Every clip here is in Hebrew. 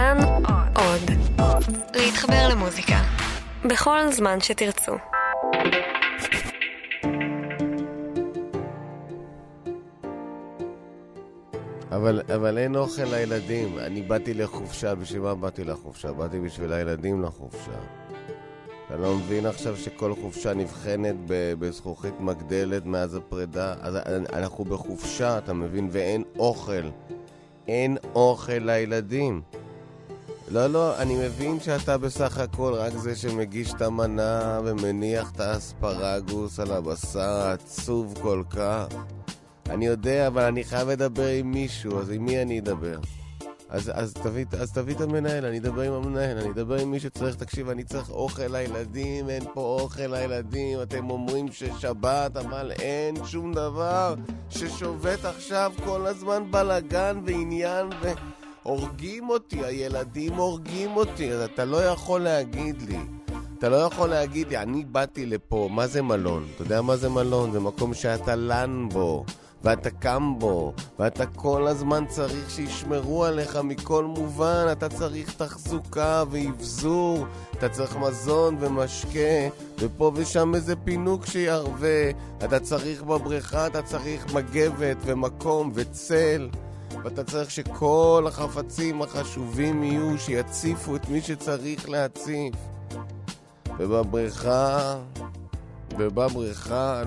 כאן עוד. להתחבר למוזיקה. בכל זמן שתרצו. אבל אין אוכל לילדים. אני באתי לחופשה, בשביל מה באתי לחופשה? באתי בשביל הילדים לחופשה. אני לא מבין עכשיו שכל חופשה נבחנת בזכוכית מגדלת מאז הפרידה. אז אנחנו בחופשה, אתה מבין? ואין אוכל. אין אוכל לילדים. לא, אני מבין שאתה בסך הכל רק זה שמגיש את המנה ומניח את האספרגוס על הבשר העצוב כל כך. אני יודע, אבל אני חייב לדבר עם מישהו, אז עם מי אני אדבר? אז תביא את המנהל, אני אדבר עם המנהל, אני אדבר עם מי שצריך. תקשיב, אני צריך אוכל לילדים, אין פה אוכל לילדים, אתם אומרים ששבת, אבל אין שום דבר ששובת עכשיו, כל הזמן בלגן ועניין, והורגים אותי, הילדים הורגים אותי. אז אתה לא יכול להגיד לי, אני באתי לפה, מה זה מלון? אתה יודע מה זה מלון? זה מקום שאתה לן בו. ואתה קם בו, ואתה כל הזמן צריך שישמרו עליך מכל מובן. אתה צריך תחזוקה ואבזור, אתה צריך מזון ומשקה, ופה ושם איזה פינוק שירווה. אתה צריך בבריכה, אתה צריך מגבת ומקום וצל, ואתה צריך שכל החפצים החשובים יהיו, שיציפו את מי שצריך להציף. ובבריכה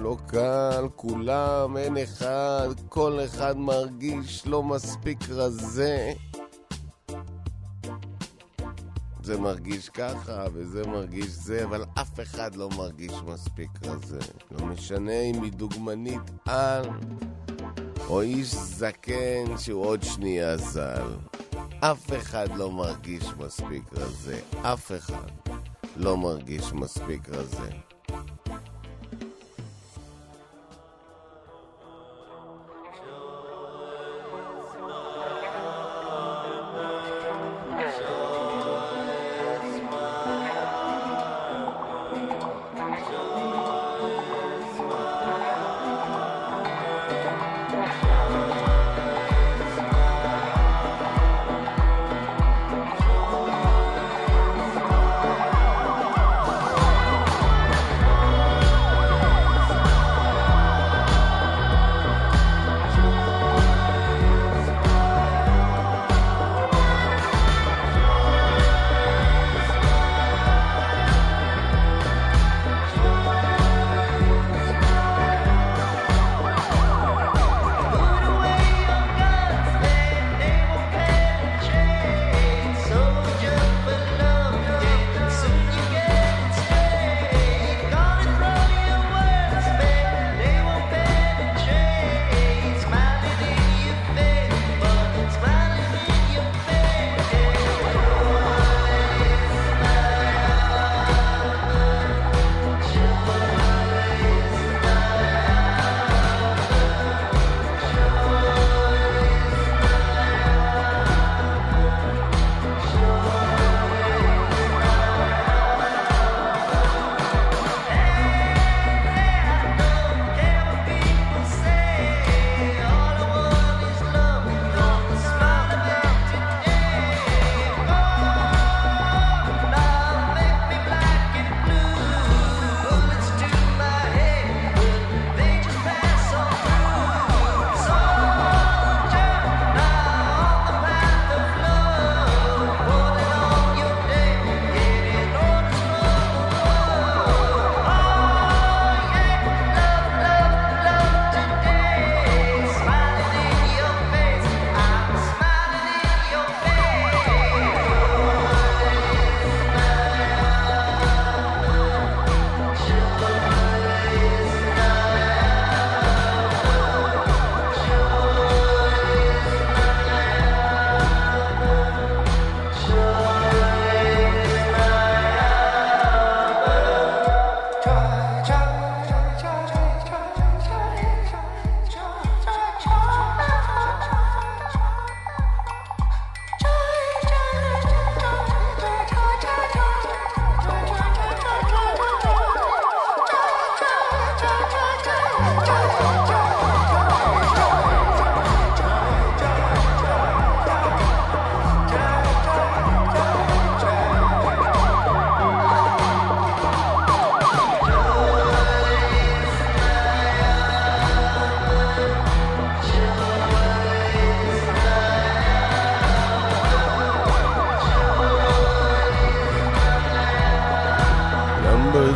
לא קל, כולם, אין אחד, כל אחד מרגיש לא מספיק רזה. זה מרגיש ככה וזה מרגיש זה, אבל אף אחד לא מרגיש מספיק רזה. לא משנה אם היא דוגמנית על או איש זקן שהוא עוד שנייה זל. אף אחד לא מרגיש מספיק רזה, אף אחד לא מרגיש מספיק רזה.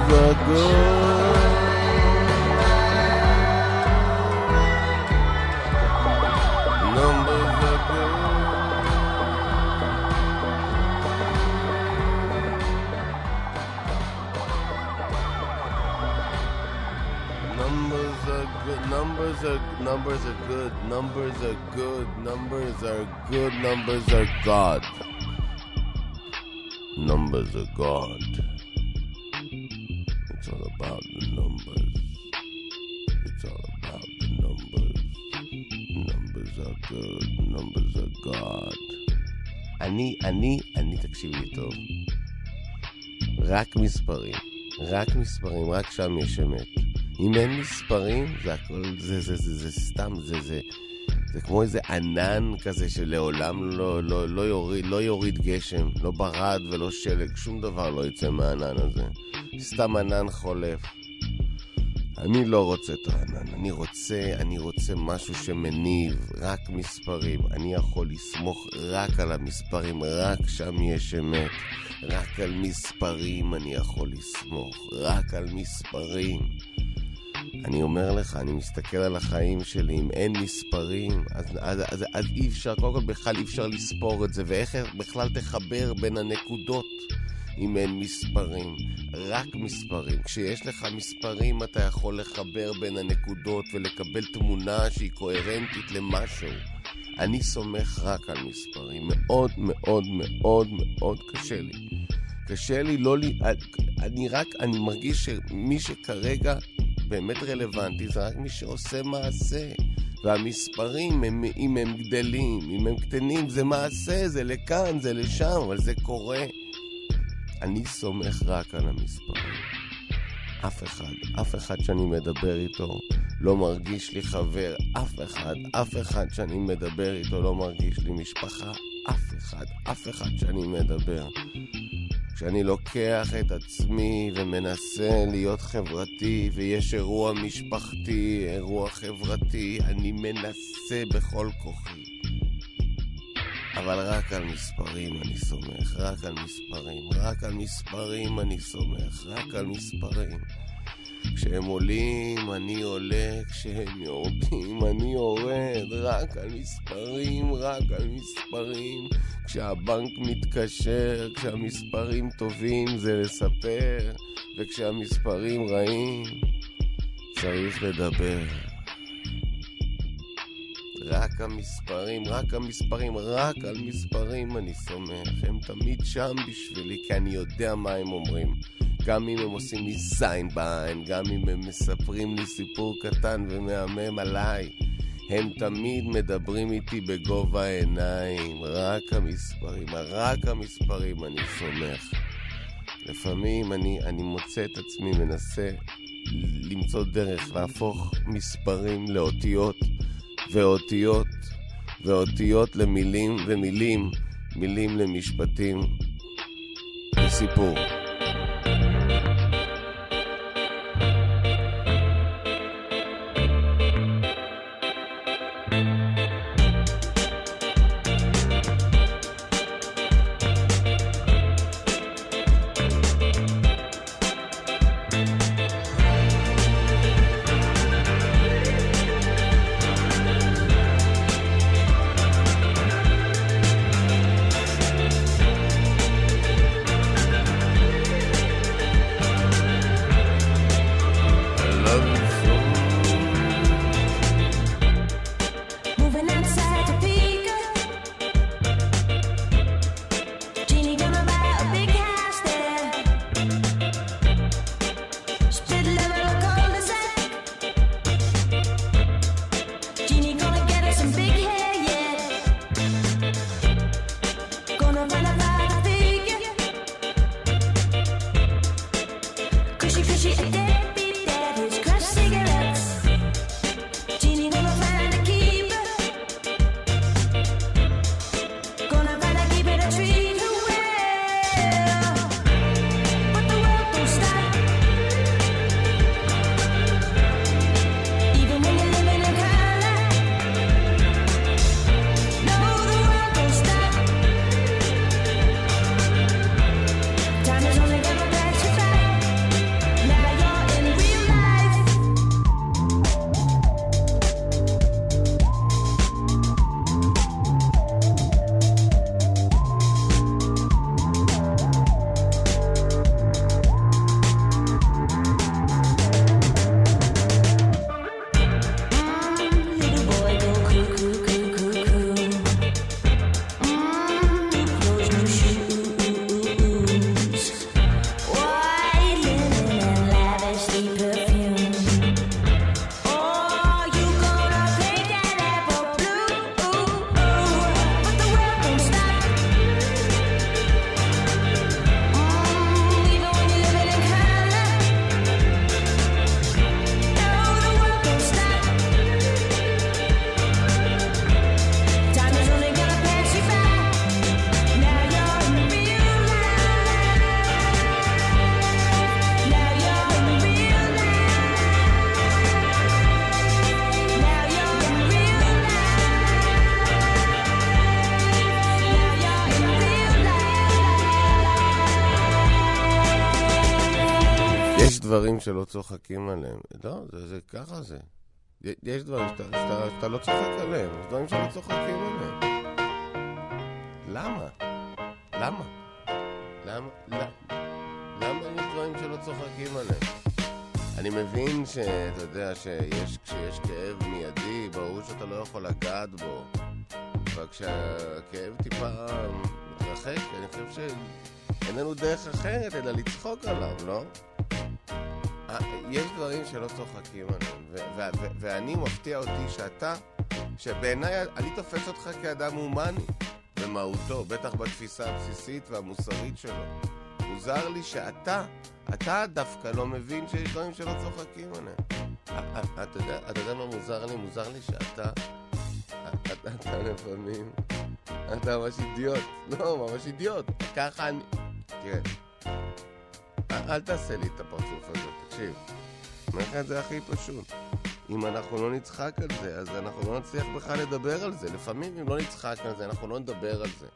גדול. Numbers are good. Numbers are God. Numbers are God. It's all about the numbers. It's all about the numbers. Numbers are good. Numbers are God. אני תקשיבי טוב. רק מספרים, רק שם יש אמת. אם אין מספרים, זה הכל, זה סתם, זה כמו איזה ענן כזה שלעולם לא יוריד גשם, לא ברד ולא שלג, שום דבר לא יצא מהענן הזה. סתם ענן חולף. אני לא רוצה את הענן, אני רוצה משהו שמניב, רק מספרים. אני יכול לסמוך רק על המספרים, רק שם יש אמת. רק על מספרים אני יכול לסמוך, רק על מספרים. אני אומר לך, אני מסתכל על החיים שלי, אם אין מספרים, אז אי אפשר, קודם כל בכלל אי אפשר לספור את זה, ואיך בכלל תחבר בין הנקודות אם אין מספרים, רק מספרים. כשיש לך מספרים אתה יכול לחבר בין הנקודות ולקבל תמונה שהיא קוהרנטית למשהו. אני סומך רק על מספרים, מאוד מאוד מאוד מאוד קשה לי, אני מרגיש שמי שכרגע באמת רלוונטי זה רק מי שעושה מעשה, והמספרים אם הם גדלים, אם הם קטנים, זה מעשה, זה לכאן, זה לשם, אבל זה קורה. אני סומך רק על המספרים. אף אחד שאני מדבר איתו לא מרגיש לי חבר, אף אחד שאני מדבר איתו לא מרגיש לי משפחה, אף אחד שאני מדבר. כשאני לוקח את עצמי ומנסה להיות חברתי, ויש אירוע משפחתי, אירוע חברתי, אני מנסה בכל כוחי. אבל רק על מספרים אני סומך, רק על מספרים. כשהם עולים אני עולה, כשהם יורדים אני יורד, רק על מספרים. כשהבנק מתקשר, כשהמספרים טובים זה לספר, וכשהמספרים רעים צריך לדבר. רק על מספרים אני סומך. הם תמיד שם בשבילי, כי אני יודע מה הם אומרים, גם אם הם עושים לי זין בעין, גם אם הם מספרים לי סיפור קטן ומהמם עליי, הם תמיד מדברים איתי בגובה העיניים. רק המספרים אני סומך. לפעמים אני מוצא את עצמי מנסה למצוא דרך להפוך מספרים לאותיות, ואותיות ואותיות למילים, ומילים מילים למשפטים וסיפור. דברים שלא צוחקים עליהם. לא, זה ככה זה. יש דברים שאתה לא צוחק עליהם. יש דברים שלא צוחקים עליהם. למה? למה? למה? למה יש דברים שלא צוחקים עליהם? אני מבין שאתה יודע שכשיש כאב מיידי, ברור שאתה לא יכול לגעת בו. וכשהכאב טיפה מתרחק, אני חושב שאיננו דרך אחרת, אלא לצחוק עליו, לא? יש דברים שלא צוחקים עליהם, ואני מפתיע אותי שאתה, שבעיניי אני תופס אותך כאדם הומני, במהותו, בטח בתפיסה הבסיסית והמוסרית שלו. מוזר לי שאתה, אתה דווקא לא מבין שיש דברים שלא צוחקים עליהם. אתה יודע מה מוזר לי? מוזר לי שאתה, אתה לפעמים, אתה ממש אידיוט. לא, ממש אידיוט. ככה אני... תראה, אל תעשה לי את הפרצוף הזה, תקשיב. מאחר זה הכי פשוט. אם אנחנו לא נצחק על זה, אז אנחנו לא נצליח בכלל לדבר על זה. לפעמים אם לא נצחק על זה, אנחנו לא נדבר על זה.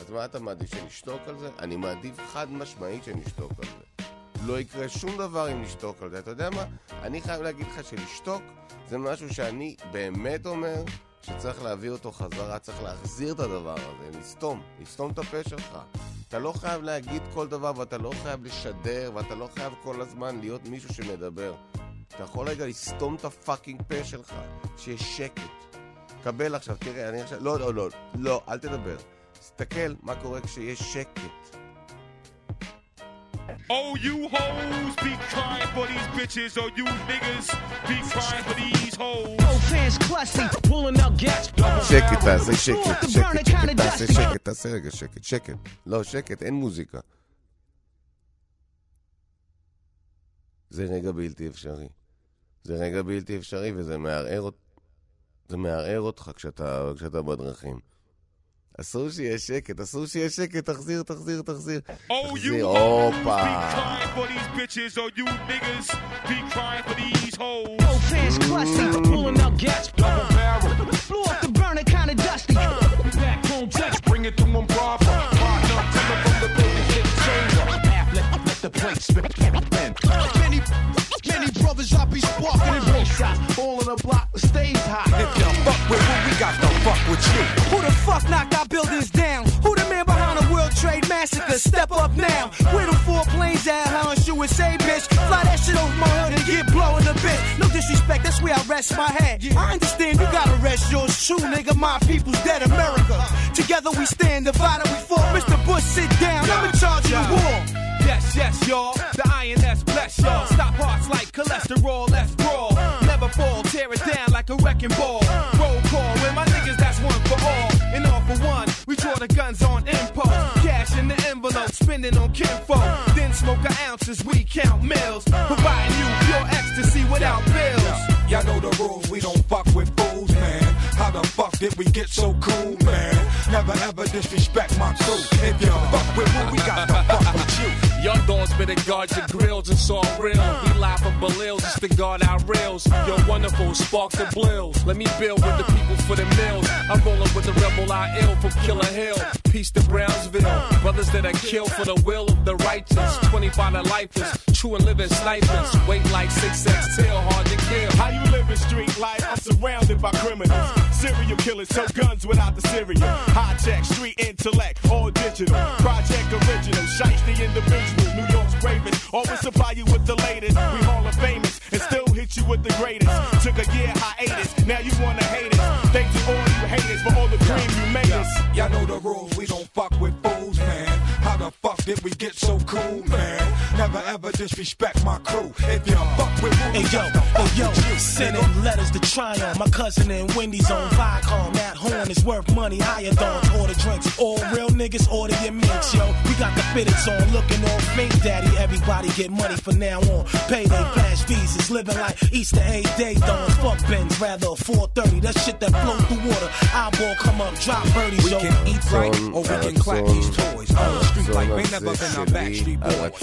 אז מה אתה מעדיף, שנשתוק על זה? אני מעדיף חד משמעית שנשתוק על זה. לא יקרה שום דבר אם נשתוק על זה. אתה יודע מה? אני חייב להגיד לך שלשתוק זה משהו שאני באמת אומר שצריך להביא אותו חזרה, צריך להחזיר את הדבר הזה, לסתום את הפה שלך. אתה לא חייב להגיד כל דבר, ואתה לא חייב לשדר, ואתה לא חייב כל הזמן להיות מישהו שמדבר. אתה יכול רגע לסתום את הפאקינג פה שלך, שיש שקט. קבל עכשיו, תראה, אני עכשיו... לא, אל תדבר. תסתכל מה קורה כשיש שקט. Oh, you hoes, be crying for these bitches, or you niggas, be crying for these hoes. No fans clutching, pulling up gaps. שקט, תעשה שקט, שקט, תעשה רגע שקט, שקט. לא, שקט, אין מוזיקה. זה רגע בלתי אפשרי. זה רגע בלתי אפשרי, וזה מערער אותך כשאתה בדרכים. אסור שיהיה שקט, אסור שיהיה שקט, תחזיר. תחזיר, אופה. Many brothers I be sparking in both sides. All in the block, the stage hot. If y'all fuck with who we got, don't fuck with you. Who the fuck knocked our buildings down? Who the man behind the World Trade Massacre? Step up now. Where the 4 planes at? How in USA, bitch? Fly that shit over my hood and get blowing the bitch. No disrespect, that's where I rest my head. I understand you gotta rest yours true, nigga. My people's dead, America. Together we stand, divided we fall. Mr. Bush, sit down. I'm in charge of the war. Yes, yes, y'all. The INS bless y'all. Stop hearts like cholesterol. Let's brawl. Never fall. Tear it down like a wrecking ball. Roll call. With my niggas, that's one for all. And all for one. We draw the guns on impulse. Cash in the envelope. Spending on kinfolk. Then smoke our ounces. We count mills. Providing you pure ecstasy without pills. Y'all know the rules. We don't fuck with fools, man. How the fuck did we get so cool, man? Never ever disrespect my crew. If y'all fuck with who we got, to fuck with you. Young dogs better guard your grills, it's all real. We live for Belils, it's to guard our rails. You're wonderful, spark the blills. Let me build with the people for the mills. I'm rolling with the rebel I ill from Killer Hill. Peace to Brownsville. Brothers that are killed for the will of the righteous. 25 to lifeless, true and living snipers. Weight like 6'6", tail hard to kill. How you living street life? I'm surrounded by criminals. Serial killers, so guns without the serial. High-tech, street intellect, all digital. Project original, shiesty individual. New York's bravest, always supply you with the latest. We Hall of Famous, and still hit you with the greatest. Took a year hiatus, now you wanna hate us. Thanks to all you haters for all the cream you made us. Y'all know the rules, we don't fuck with fools, man. How the fuck did we get so cool, man? Never ever disrespect my crew. If y'all fuck with who we got, don't fuck with you. Hey yo, sending letters to Tryon. My cousin and Wendy's on Viacom. That horn is worth money, higher than order drinks. All real niggas order your mints, yo. We got the fitteds on, looking on Fink Daddy. Everybody get money from now on. Payday, flash visas, living like Easter A Day dawns. Fuck Benz, rather 430. That shit that float through water. Eyeball come up, drop birdies, yo. We can eat right, or we can clap these toys. On the street like we never been on backstreet boys.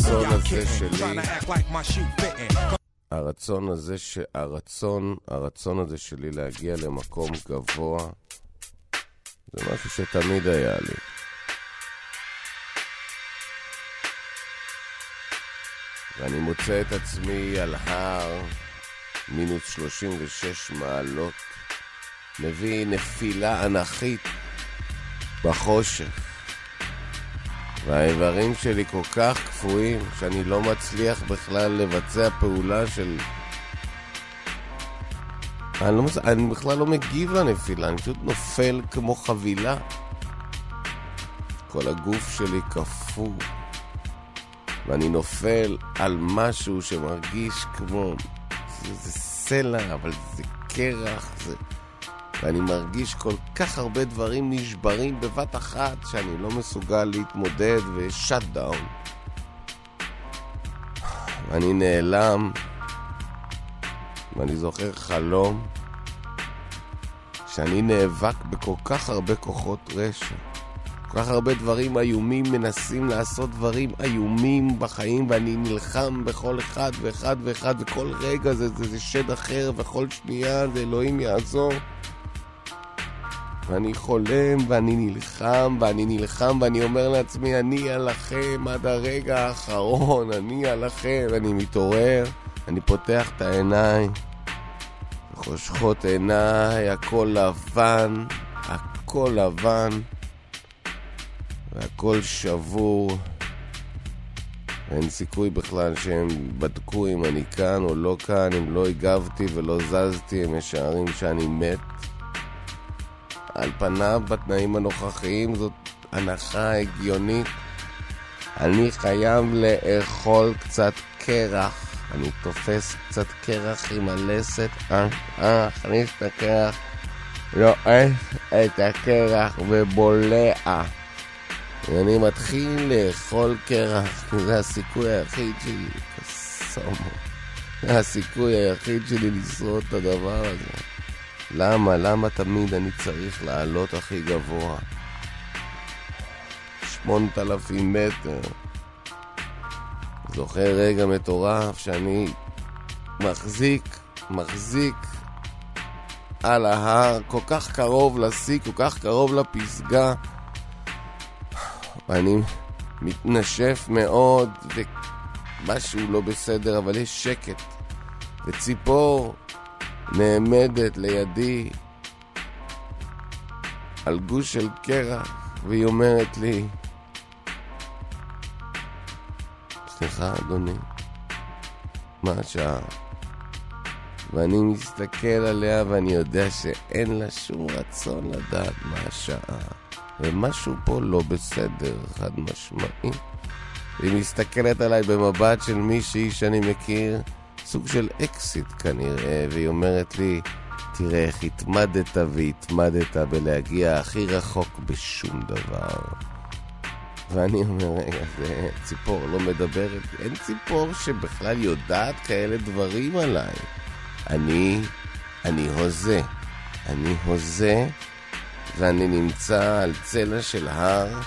הרצון הזה שלי להגיע למקום גבוה זה משהו שתמיד היה לי. ואני מוצא את עצמי על הר מינוס 36 מעלות, מביא נפילה אנכית בחושך, והאיברים שלי כל כך קפואים שאני לא מצליח בכלל לבצע פעולה של... אני בכלל לא מגיב לנפילה, אני פשוט נופל כמו חבילה. כל הגוף שלי קפוא, ואני נופל על משהו שמרגיש כמו... זה סלע, אבל זה קרח, זה... ואני מרגיש כל כך הרבה דברים נשברים בבת אחת שאני לא מסוגל להתמודד, ושוט דאון. ואני נעלם, ואני זוכר חלום שאני נאבק בכל כך הרבה כוחות רשע, כל כך הרבה דברים איומים מנסים לעשות דברים איומים בחיים, ואני נלחם בכל אחד ואחד ואחד, וכל רגע זה שד אחר, וכל שנייה זה אלוהים יעזור. ואני חולם ואני נלחם ואני נלחם, ואני אומר לעצמי אני עליכם עד הרגע האחרון, אני עליכם. אני מתעורר, אני פותח את העיניים, חושכות עיניי, הכל לבן, הכל לבן, והכל שבור. אין סיכוי בכלל שהם בדקו אם אני כאן או לא כאן, אם לא הגבתי ולא זזתי הם משערים שאני מת. על פניו, בתנאים הנוכחיים, זאת הנחה הגיונית. אני חייב לאכול קצת קרח. אני תופס קצת קרח עם הלסת, אכניס את הקרח, לועס את הקרח ובולע. אני מתחיל לאכול קרח, זה הסיכוי היחיד שלי, קסומו. זה הסיכוי היחיד שלי לשרוד את הדבר הזה. למה תמיד אני צריך לעלות הכי גבוה? 8,000 מטר. זוכר רגע מטורף שאני מחזיק על ההר, כל כך קרוב לשיא, כל כך קרוב לפסגה, ואני מתנשף מאוד ומשהו לא בסדר, אבל יש שקט, וציפור נעמדת לידי על גוש של קרח, והיא אומרת לי, סליחה אדוני, מה השעה? ואני מסתכל עליה ואני יודע שאין לה שום רצון לדעת מה השעה, ומשהו פה לא בסדר, חד משמעי. היא מסתכלת עליי במבט של מישהי שאני מכיר, סוג של אקסיט כנראה, והיא אומרת לי, תראה איך התמדת והתמדת בלהגיע הכי רחוק בשום דבר. ואני אומר, רגע, זה ציפור לא מדברת, אין ציפור שבכלל יודעת כאלה דברים עליי. אני הוזה, ואני נמצא על צלע של הר,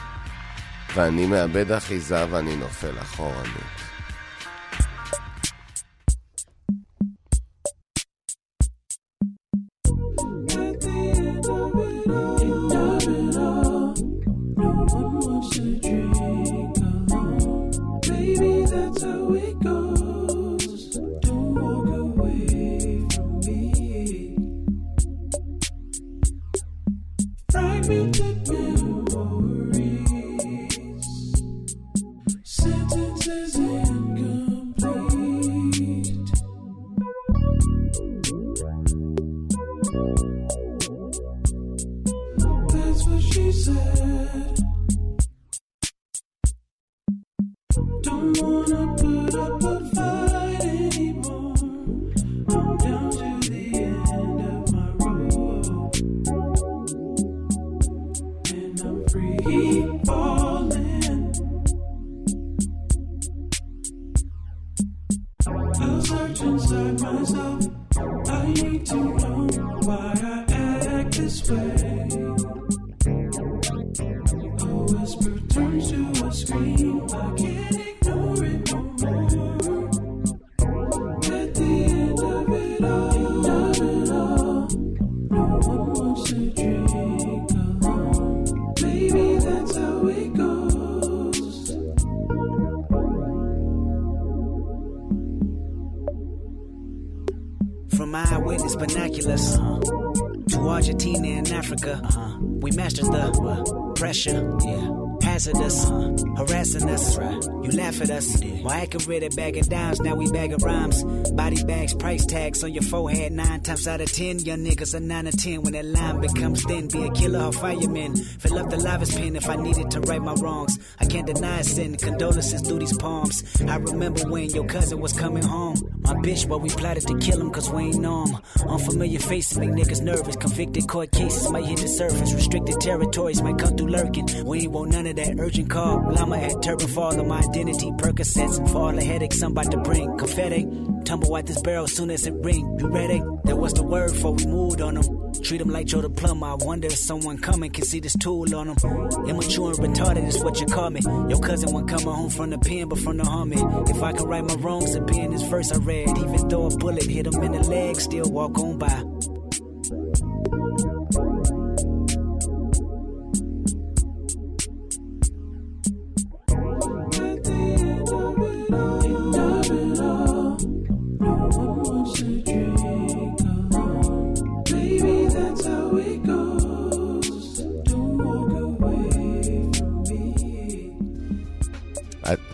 ואני מאבד אחיזה ואני נופל אחורנית. in his binoculars to Argentina and Africa. We mastered the pressure, hazardous, harassing us. You laugh at us. Well, I can read a bag of dimes, now we bag of rhymes. Body bags, price tags on your forehead. 9 times out of 10, young niggas are 9 or 10. When that line becomes thin, be a killer or fireman. Fill up the lavish pen if I needed to right my wrongs. I can't deny sin, condolences through these palms. I remember when your cousin was coming home. My bitch, but we plotted to kill him cause we ain't know him. Unfamiliar faces make niggas nervous. Convicted court cases might hit the surface. Restricted territories might come through lurking. We ain't want none of that urgent call. Llama at Turban fall on my identity. Percocets for all the headaches I'm about to bring. Confetti, tumble out this barrel soon as it ring. You ready? That was the word before we moved on them. Treat 'em like Joe the Plumber. I wonder if someone coming can see this tool on 'em. Immature and retarded is what you call me. Your cousin won't come home from the pen, but from the army. If I could right my wrongs, it'd be in this verse I read. Even though a bullet hit him in the leg, still walk on by.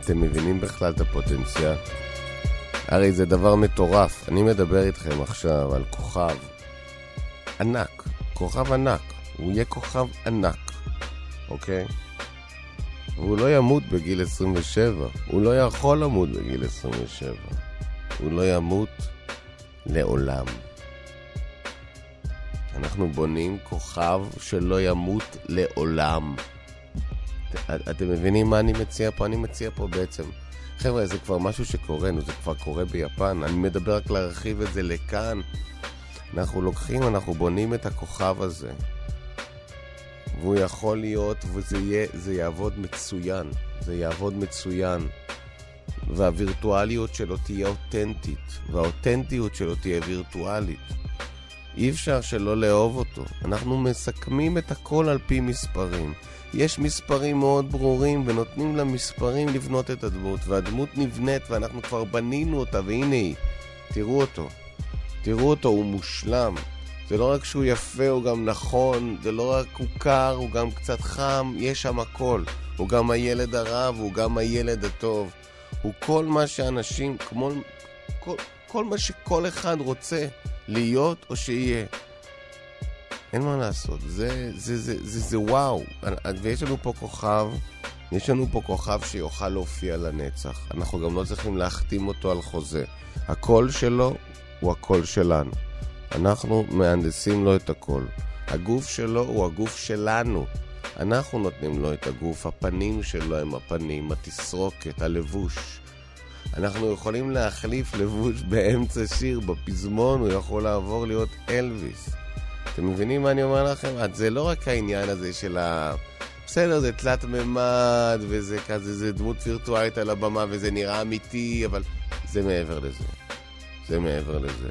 אתם מבינים בכלל את הפוטנציאל? הרי זה דבר מטורף. אני מדבר איתכם עכשיו על כוכב ענק. כוכב ענק. הוא יהיה כוכב ענק. אוקיי? והוא לא ימות בגיל 27. הוא לא יכול למות בגיל 27. הוא לא ימות לעולם. אנחנו בונים כוכב שלא ימות לעולם. אתם מבינים מה אני מציע פה? אני מציע פה בעצם, חבר'ה, זה כבר משהו שקורנו, זה כבר קורה ביפן. אני מדבר רק להרחיב את זה לכאן. אנחנו לוקחים, אנחנו בונים את הכוכב הזה, והוא יכול להיות, וזה יהיה, זה יעבוד מצוין, זה יעבוד מצוין, והווירטואליות שלו תהיה אותנטית, והאותנטיות שלו תהיה וירטואלית. אי אפשר שלא לאהוב אותו. אנחנו מסכמים את הכל על פי מספרים. יש מספרים מאוד ברורים, ונותנים למספרים לבנות את הדמות, והדמות נבנית, ואנחנו כבר בנינו אותה, והנה היא. תראו אותו. תראו אותו, הוא מושלם. זה לא רק שהוא יפה, הוא גם נכון, זה לא רק הוא קר, הוא גם קצת חם, יש שם הכל. הוא גם הילד הרב, הוא גם הילד הטוב. הוא כל מה שאנשים, כמו, כל מה שכל אחד רוצה להיות או שיהיה. אין מה לעשות, זה וואו. ויש לנו פה כוכב, יש לנו פה כוכב שיוכל להופיע לנצח. אנחנו גם לא צריכים להחתים אותו על חוזה. הקול שלו הוא הקול שלנו. אנחנו מהנדסים לו את הקול. הגוף שלו הוא הגוף שלנו. אנחנו נותנים לו את הגוף. הפנים שלו הם הפנים, התסרוקת, הלבוש. אנחנו יכולים להחליף לבוש באמצע שיר, בפזמון הוא יכול לעבור להיות אלוויס. אתם מבינים מה אני אומר לכם? זה לא רק העניין הזה של בסדר, זה תלת ממד, וזה כזה, זה דמות וירטואלית על הבמה, וזה נראה אמיתי, אבל זה מעבר לזה. זה מעבר לזה.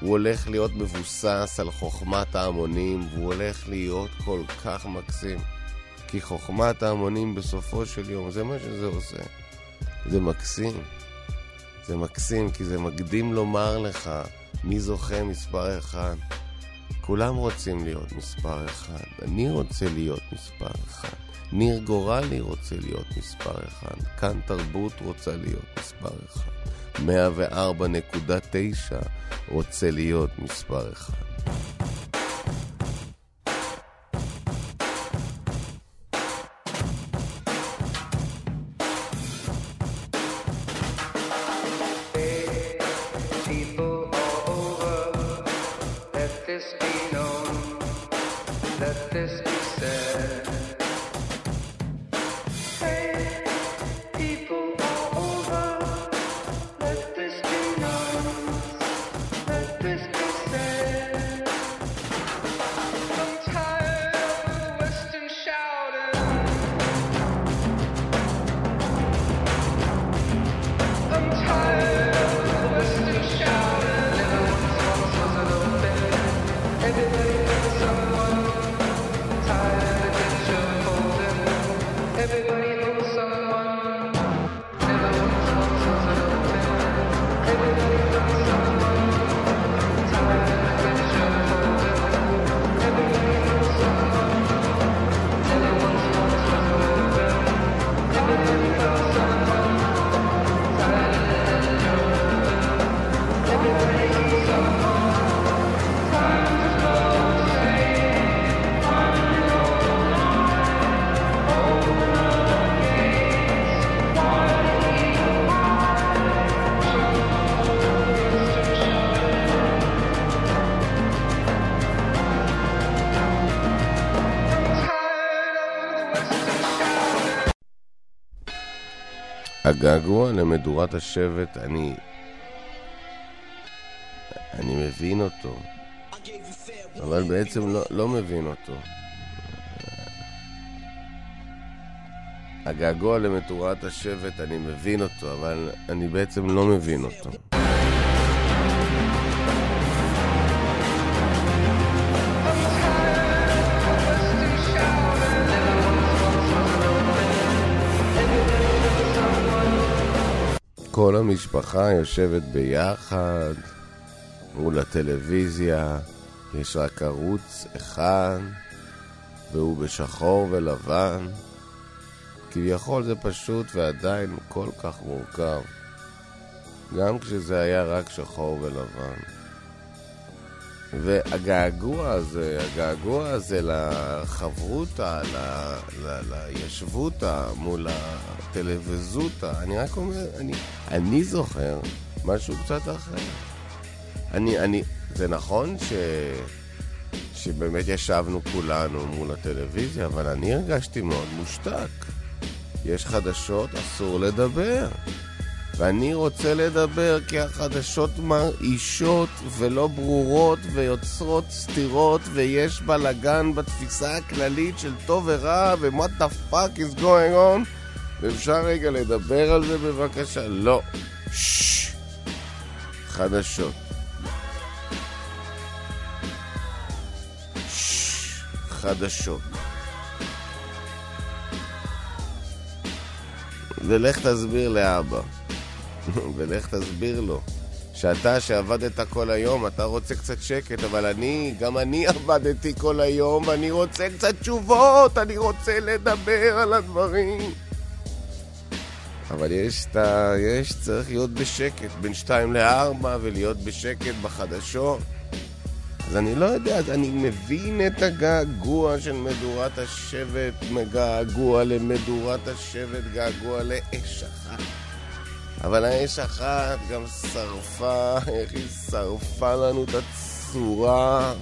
הוא הולך להיות מבוסס על חוכמת ההמונים, והוא הולך להיות כל כך מקסים. כי חוכמת ההמונים בסופו של יום, זה מה שזה עושה. זה מקסים. זה מקסים, כי זה מקדים לומר לך מי זוכה מספר אחד. כולם רוצים להיות מספר אחד. אני רוצה להיות מספר אחד. ניר גורלי רוצה להיות מספר אחד. כאן תרבות רוצה להיות מספר אחד. 104.9 רוצה להיות מספר אחד. This is sad. הגעגוע למדורת השבט, אני מבין אותו, אבל בעצם לא מבין אותו. הגעגוע למדורת השבט, אני מבין אותו, אבל אני בעצם לא מבין אותו. כל המשפחה יושבת ביחד מול הטלוויזיה, יש רק ערוץ אחד והוא בשחור ולבן. כביכול זה פשוט ועדיין כל כך מורכב, גם כשזה היה רק שחור ולבן. והגעגוע הזה לחברותה, לישבותה מול הטלוויזותה, אני רק אומר, אני זוכר משהו קצת אחר. זה נכון שבאמת ישבנו כולנו מול הטלוויזיה, אבל אני הרגשתי מאוד מושתק. יש חדשות, אסור לדבר, ואני רוצה לדבר, כי החדשות מרעישות ולא ברורות ויוצרות סתירות, ויש בלגן בתפיסה הכללית של טוב ורע ו-what the fuck is going on. ואפשר רגע לדבר על זה בבקשה? לא. חדשות. חדשות. ולך תסביר לאבא, ולך תסביר לו שאתה שעבדת כל היום, אתה רוצה קצת שקט, אבל גם אני עבדתי כל היום, אני רוצה קצת תשובות, אני רוצה לדבר על הדברים. אבל צריך להיות בשקט בין 2 ל-4 ולהיות בשקט בחדשות. אז אני לא יודע, אז אני מבין את הגעגוע של מדורת השבט, געגוע למדורת השבט, געגוע לאש אחת. אבל האש אחת גם שרפה, איך היא שרפה לנו את הצורה.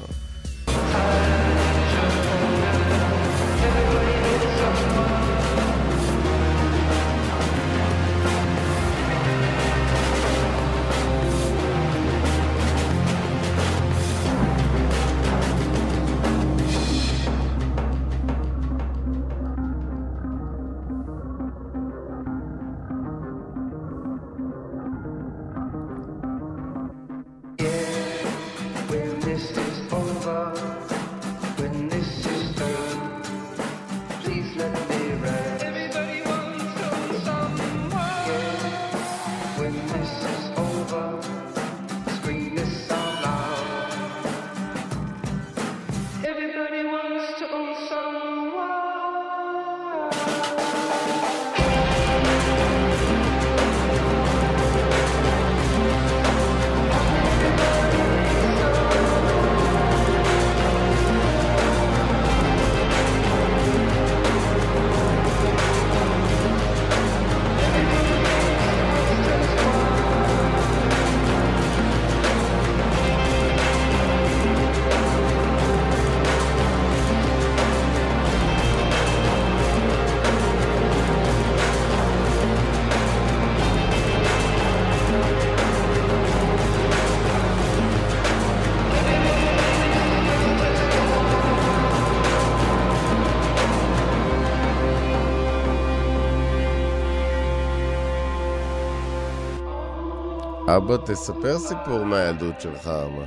אבא, תספר סיפור מהילדות שלך, אבא.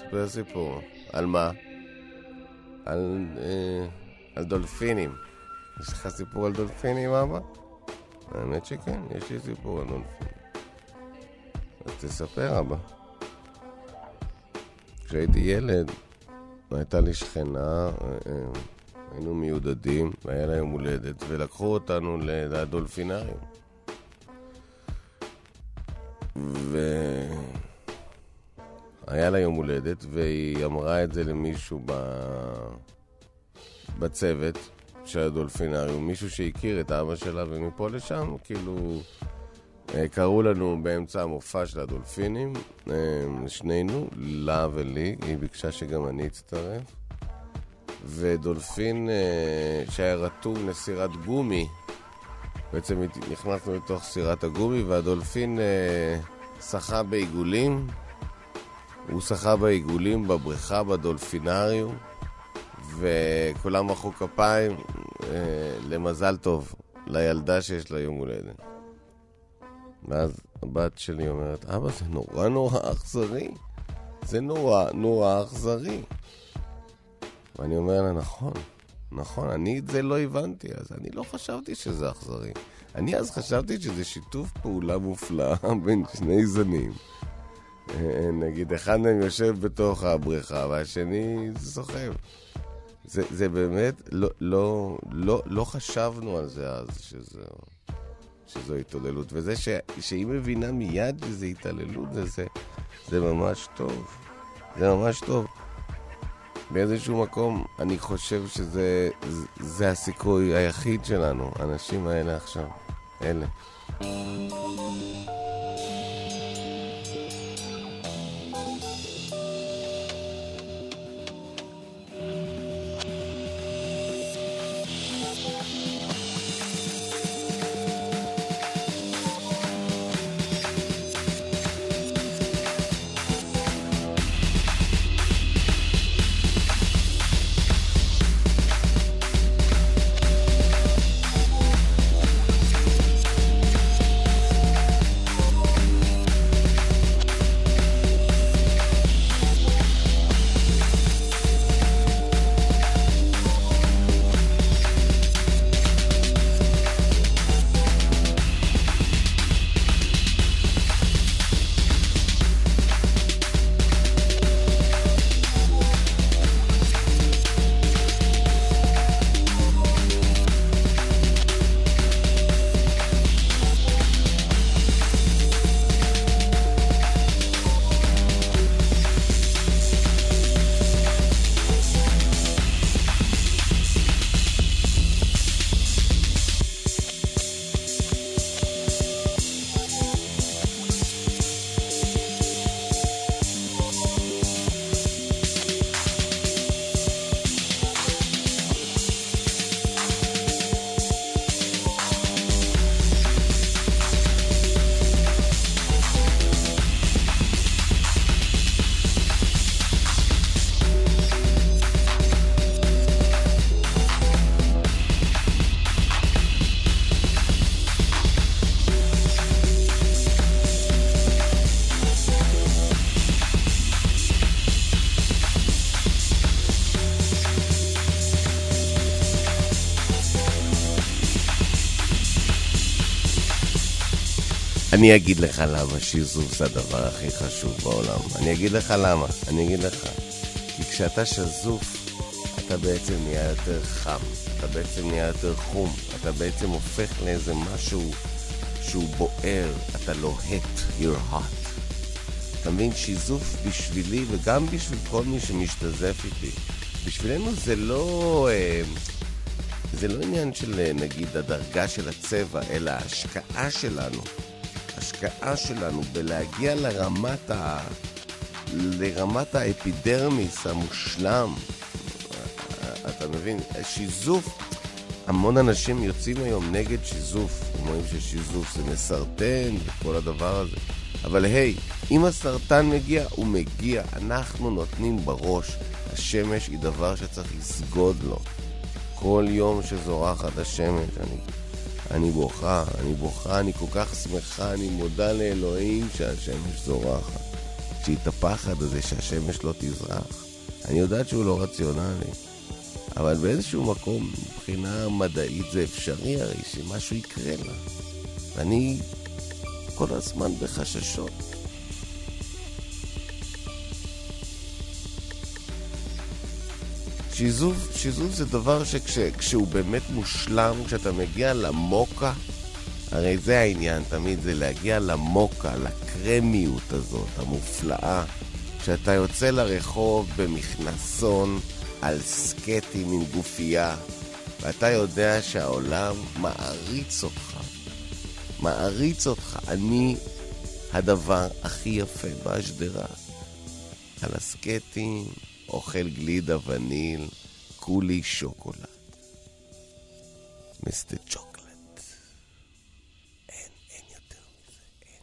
תספר סיפור. על מה? על דולפינים. יש לך סיפור על דולפינים, אבא? האמת שכן, יש לי סיפור על דולפינים. אז תספר, אבא. כשהייתי ילד, הייתה לי שכנה, היינו מיודדים, והיה לה יום הולדת, ולקחו אותנו לדולפינרים. והיה לה יום הולדת, והיא אמרה את זה למישהו בצוות של הדולפינריום, מישהו שהכיר את אבא שלה, ומפה לשם כאילו קראו לנו באמצע המופע של הדולפינים, שנינו, לה ולי, היא ביקשה שגם אני אצטרף, ודולפין שהיה רתום לסירת גומי, בעצם נכנסנו לתוך סירת הגומי, והדולפין שחה בעיגולים, הוא שחה בעיגולים בבריכה, בדולפינריום, וכולם מחאו כפיים למזל טוב לילדה שיש לה יום הולדת. ואז הבת שלי אומרת, אבא, זה נורא נורא אכזרי, זה נורא נורא אכזרי. ואני אומר לה, נכון, אני את זה לא הבנתי, אז אני לא חשבתי שזה אכזרי. אני אז חשבתי שזה שיתוף פעולה מופלאה בין שני זנים. נגיד, אחד מהם יושב בתוך הבריכה והשני סוחב. זה באמת, לא חשבנו על זה אז, שזו התעללות. וזה שהיא מבינה מיד שזה התעללות, זה ממש טוב. זה ממש טוב. באיזשהו מקום אני חושב שזה הסיכוי היחיד שלנו, האנשים האלה עכשיו, אלה. אני אגיד לך למה שזוף זה הדבר הכי חשוב בעולם. אני אגיד לך. כי כשאתה שזוף, אתה בעצם נהיה יותר חם. אתה בעצם נהיה יותר חום. אתה בעצם הופך לאיזה משהו שהוא בוער. אתה לוהט. You're hot. אתה מבין, שזוף בשבילי וגם בשביל כל מי שמשתזף איתי. בשבילנו זה לא עניין של נגיד הדרגה של הצבע, אלא ההשקעה שלנו. ההשקעה שלנו בלהגיע לרמת האפידרמיס המושלם, אתה מבין? שיזוף, המון אנשים יוצאים היום נגד שיזוף, אומרים ששיזוף זה מסרטן וכל הדבר הזה, אבל היי, אם הסרטן מגיע, הוא מגיע. אנחנו נותנים בראש. השמש היא דבר שצריך לסגוד לו. כל יום שזורחת השמש, אני בוכה, אני כל כך שמחה, אני מודה לאלוהים שהשמש זורחת. שהיא את הפחד הזה שהשמש לא תזרח. אני יודעת שהוא לא רציונלי, אבל באיזשהו מקום, מבחינה מדעית זה אפשרי הרי שמשהו יקרה לה. ואני כל הזמן בחששות. שיזוף זה דבר שכשהוא באמת מושלם, כשאתה מגיע למוקה, הרי זה העניין תמיד, זה להגיע למוקה, לקרמיות הזאת המופלאה, כשאתה יוצא לרחוב במכנסון על סקטים עם גופייה, ואתה יודע שהעולם מעריץ אותך. אני הדבר הכי יפה בהשדרה, על הסקטים, אוכל גלידה וניל, תיקחו לי שוקולד. מיסטר צ'וקלט. אין יותר מזה, אין.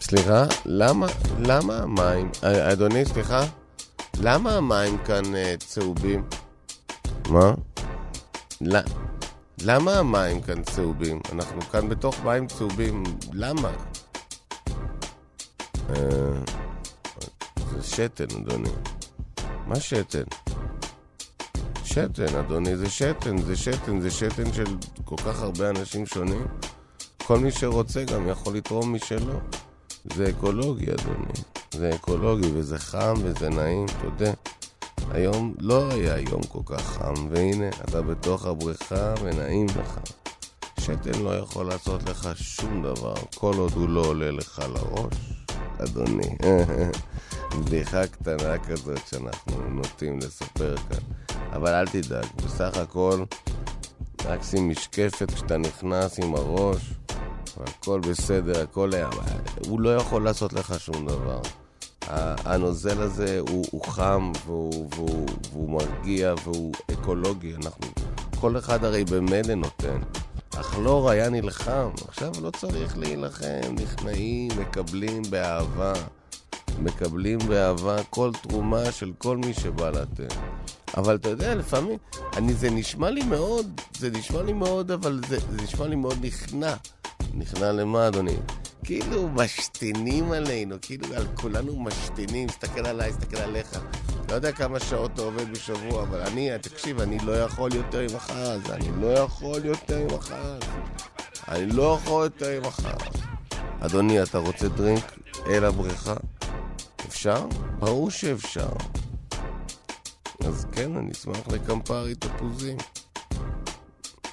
סליחה, למה המים, אדוני, סליחה, למה המים כאן צהובים? מה? למה המים כאן צהובים? אנחנו כאן בתוך מים צהובים, למה? זה שתן, אדוני. מה שתן? שתן, אדוני, זה שתן של כל כך הרבה אנשים שונים. כל מי שרוצה גם יכול לתרום משלו. זה אקולוגי, אדוני, זה אקולוגי, וזה חם וזה נעים, אתה יודע. היום לא היה יום כל כך חם, והנה אתה בתוך הבריכה ונעים לך. שתן לא יכול לעשות לך שום דבר כל עוד הוא לא עולה לך לראש, אדוני. בדיחה קטנה כזאת שאנחנו נוטים לספר כאן, אבל אל תדאג, בסך הכל רק שים משקפת כשאתה נכנס עם הראש, הכל בסדר, הכל היה. הוא לא יכול לעשות לך שום דבר. הנוזל הזה הוא חם והוא מרגיע והוא אקולוגי. כל אחד הרי במלא נותן. החלור היה נלחם, עכשיו לא צריך להילחם, נכנעים, מקבלים באהבה. מקבלים באהבה כל תרומה של כל מי שבא לתת. אבל אתה יודע, לפעמים, זה נשמע לי מאוד, אבל זה נשמע לי מאוד נכנע. נכנע למה, אדוני? כאילו משתינים עלינו, כאילו על כולנו משתינים, תסתכל עליי, תסתכל עליך. לא יודע כמה שעות אתה עובד בשבוע, אבל תקשיב, אני לא יכול יותר עם החז, אני לא יכול יותר עם החז. אדוני, אתה רוצה דרינק אל הבריכה? אפשר? ברור שאפשר. אז כן, אני אשמח לקמפרי תפוזים.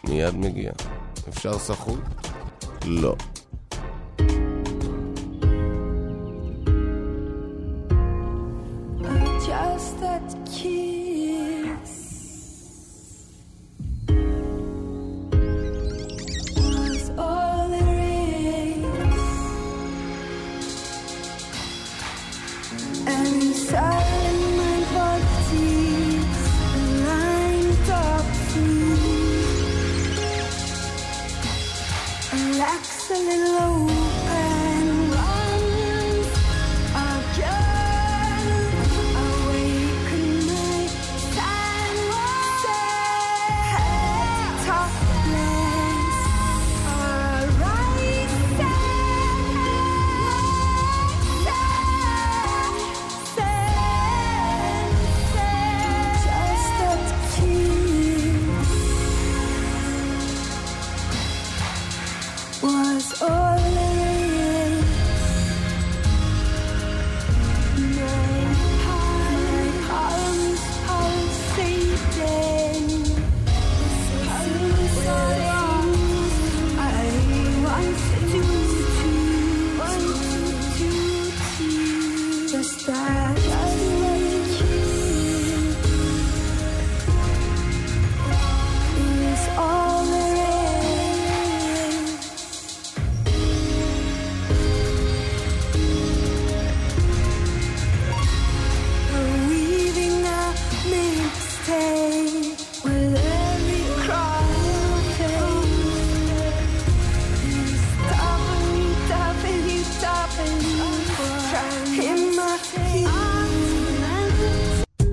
מיד מגיע. אפשר סחוט? לא. Just that kiss. Was all there is. And inside my body a line top free. Relax a little and runs again.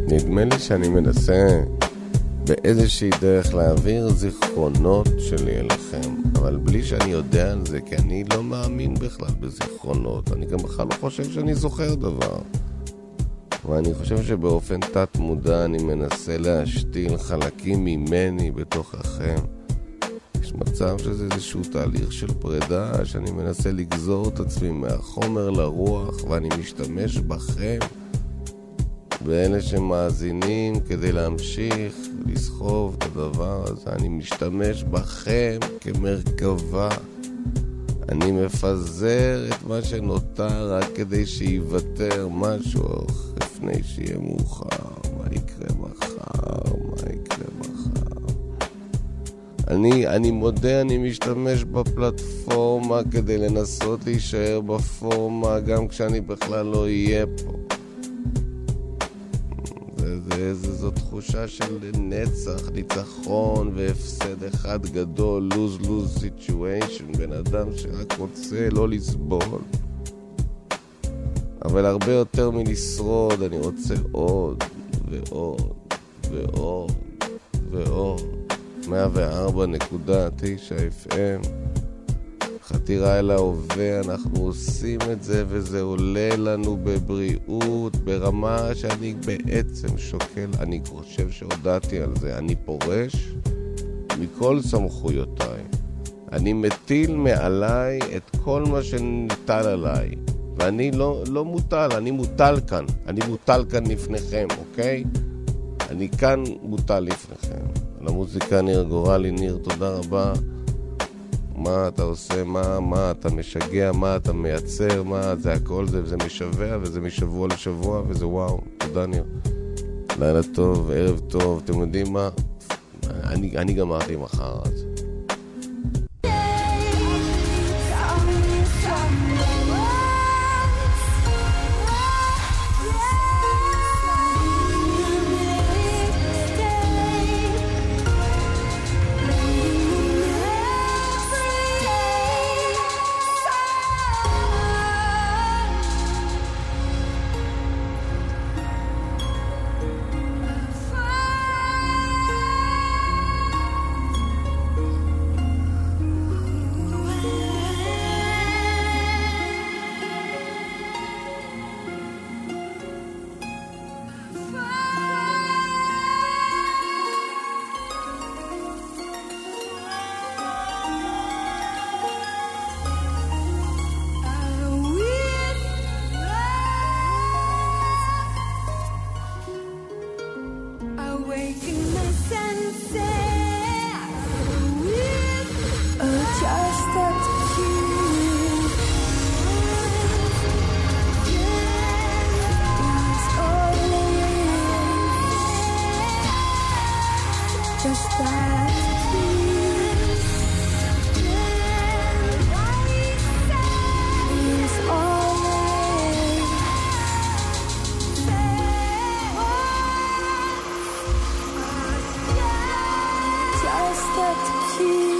נדמה לי שאני מנסה באיזושהי דרך להעביר זיכרונות שלי אליכם, אבל בלי שאני יודע על זה, כי אני לא מאמין בכלל בזיכרונות. אני גם בכלל לא חושב שאני זוכר דבר, ואני חושב שבאופן תת מודע אני מנסה להשתיל חלקים ממני בתוככם. יש מצב שזה איזשהו תהליך של פרידה, שאני מנסה לגזור את עצמי מהחומר לרוח, ואני משתמש בכם, ואלה שמאזינים, כדי להמשיך לסחוב את הדבר הזה. אני משתמש בכם כמרכבה, אני מפזר את מה שנותר רק כדי שיוותר משהו לפני שיהיה מאוחר. מה יקרה מחר? אני מודה, אני משתמש בפלטפורמה כדי לנסות להישאר בפורמה, גם כשאני בכלל לא אהיה פה. זו תחושה של נצח, ניצחון והפסד אחד גדול, lose-lose situation, בן אדם שרק רוצה לא לסבול. אבל הרבה יותר מלשרוד, אני רוצה עוד ועוד ועוד ועוד. 104.9 FM, חתירה אל ההווה. אנחנו עושים את זה וזה עולה לנו בבריאות ברמה שאני בעצם שוקל, אני חושב שהודעתי על זה, אני פורש מכל סמכויותיי, אני מטיל מעליי את כל מה שניתן עליי, ואני לא מוטל, אני מוטל כאן לפניכם, אוקיי? אני כאן מוטל לפניכם. למוזיקה ניר גורלי. ניר, תודה רבה. מה אתה עושה, מה אתה משגע, מה אתה מייצר, מה זה הכל, זה משווה, וזה משבוע לשבוע, וזה וואו. תודה ניר, לילה טוב, ערב טוב. אתם יודעים מה, אני גמרתי מחר. אז just that. Just that key.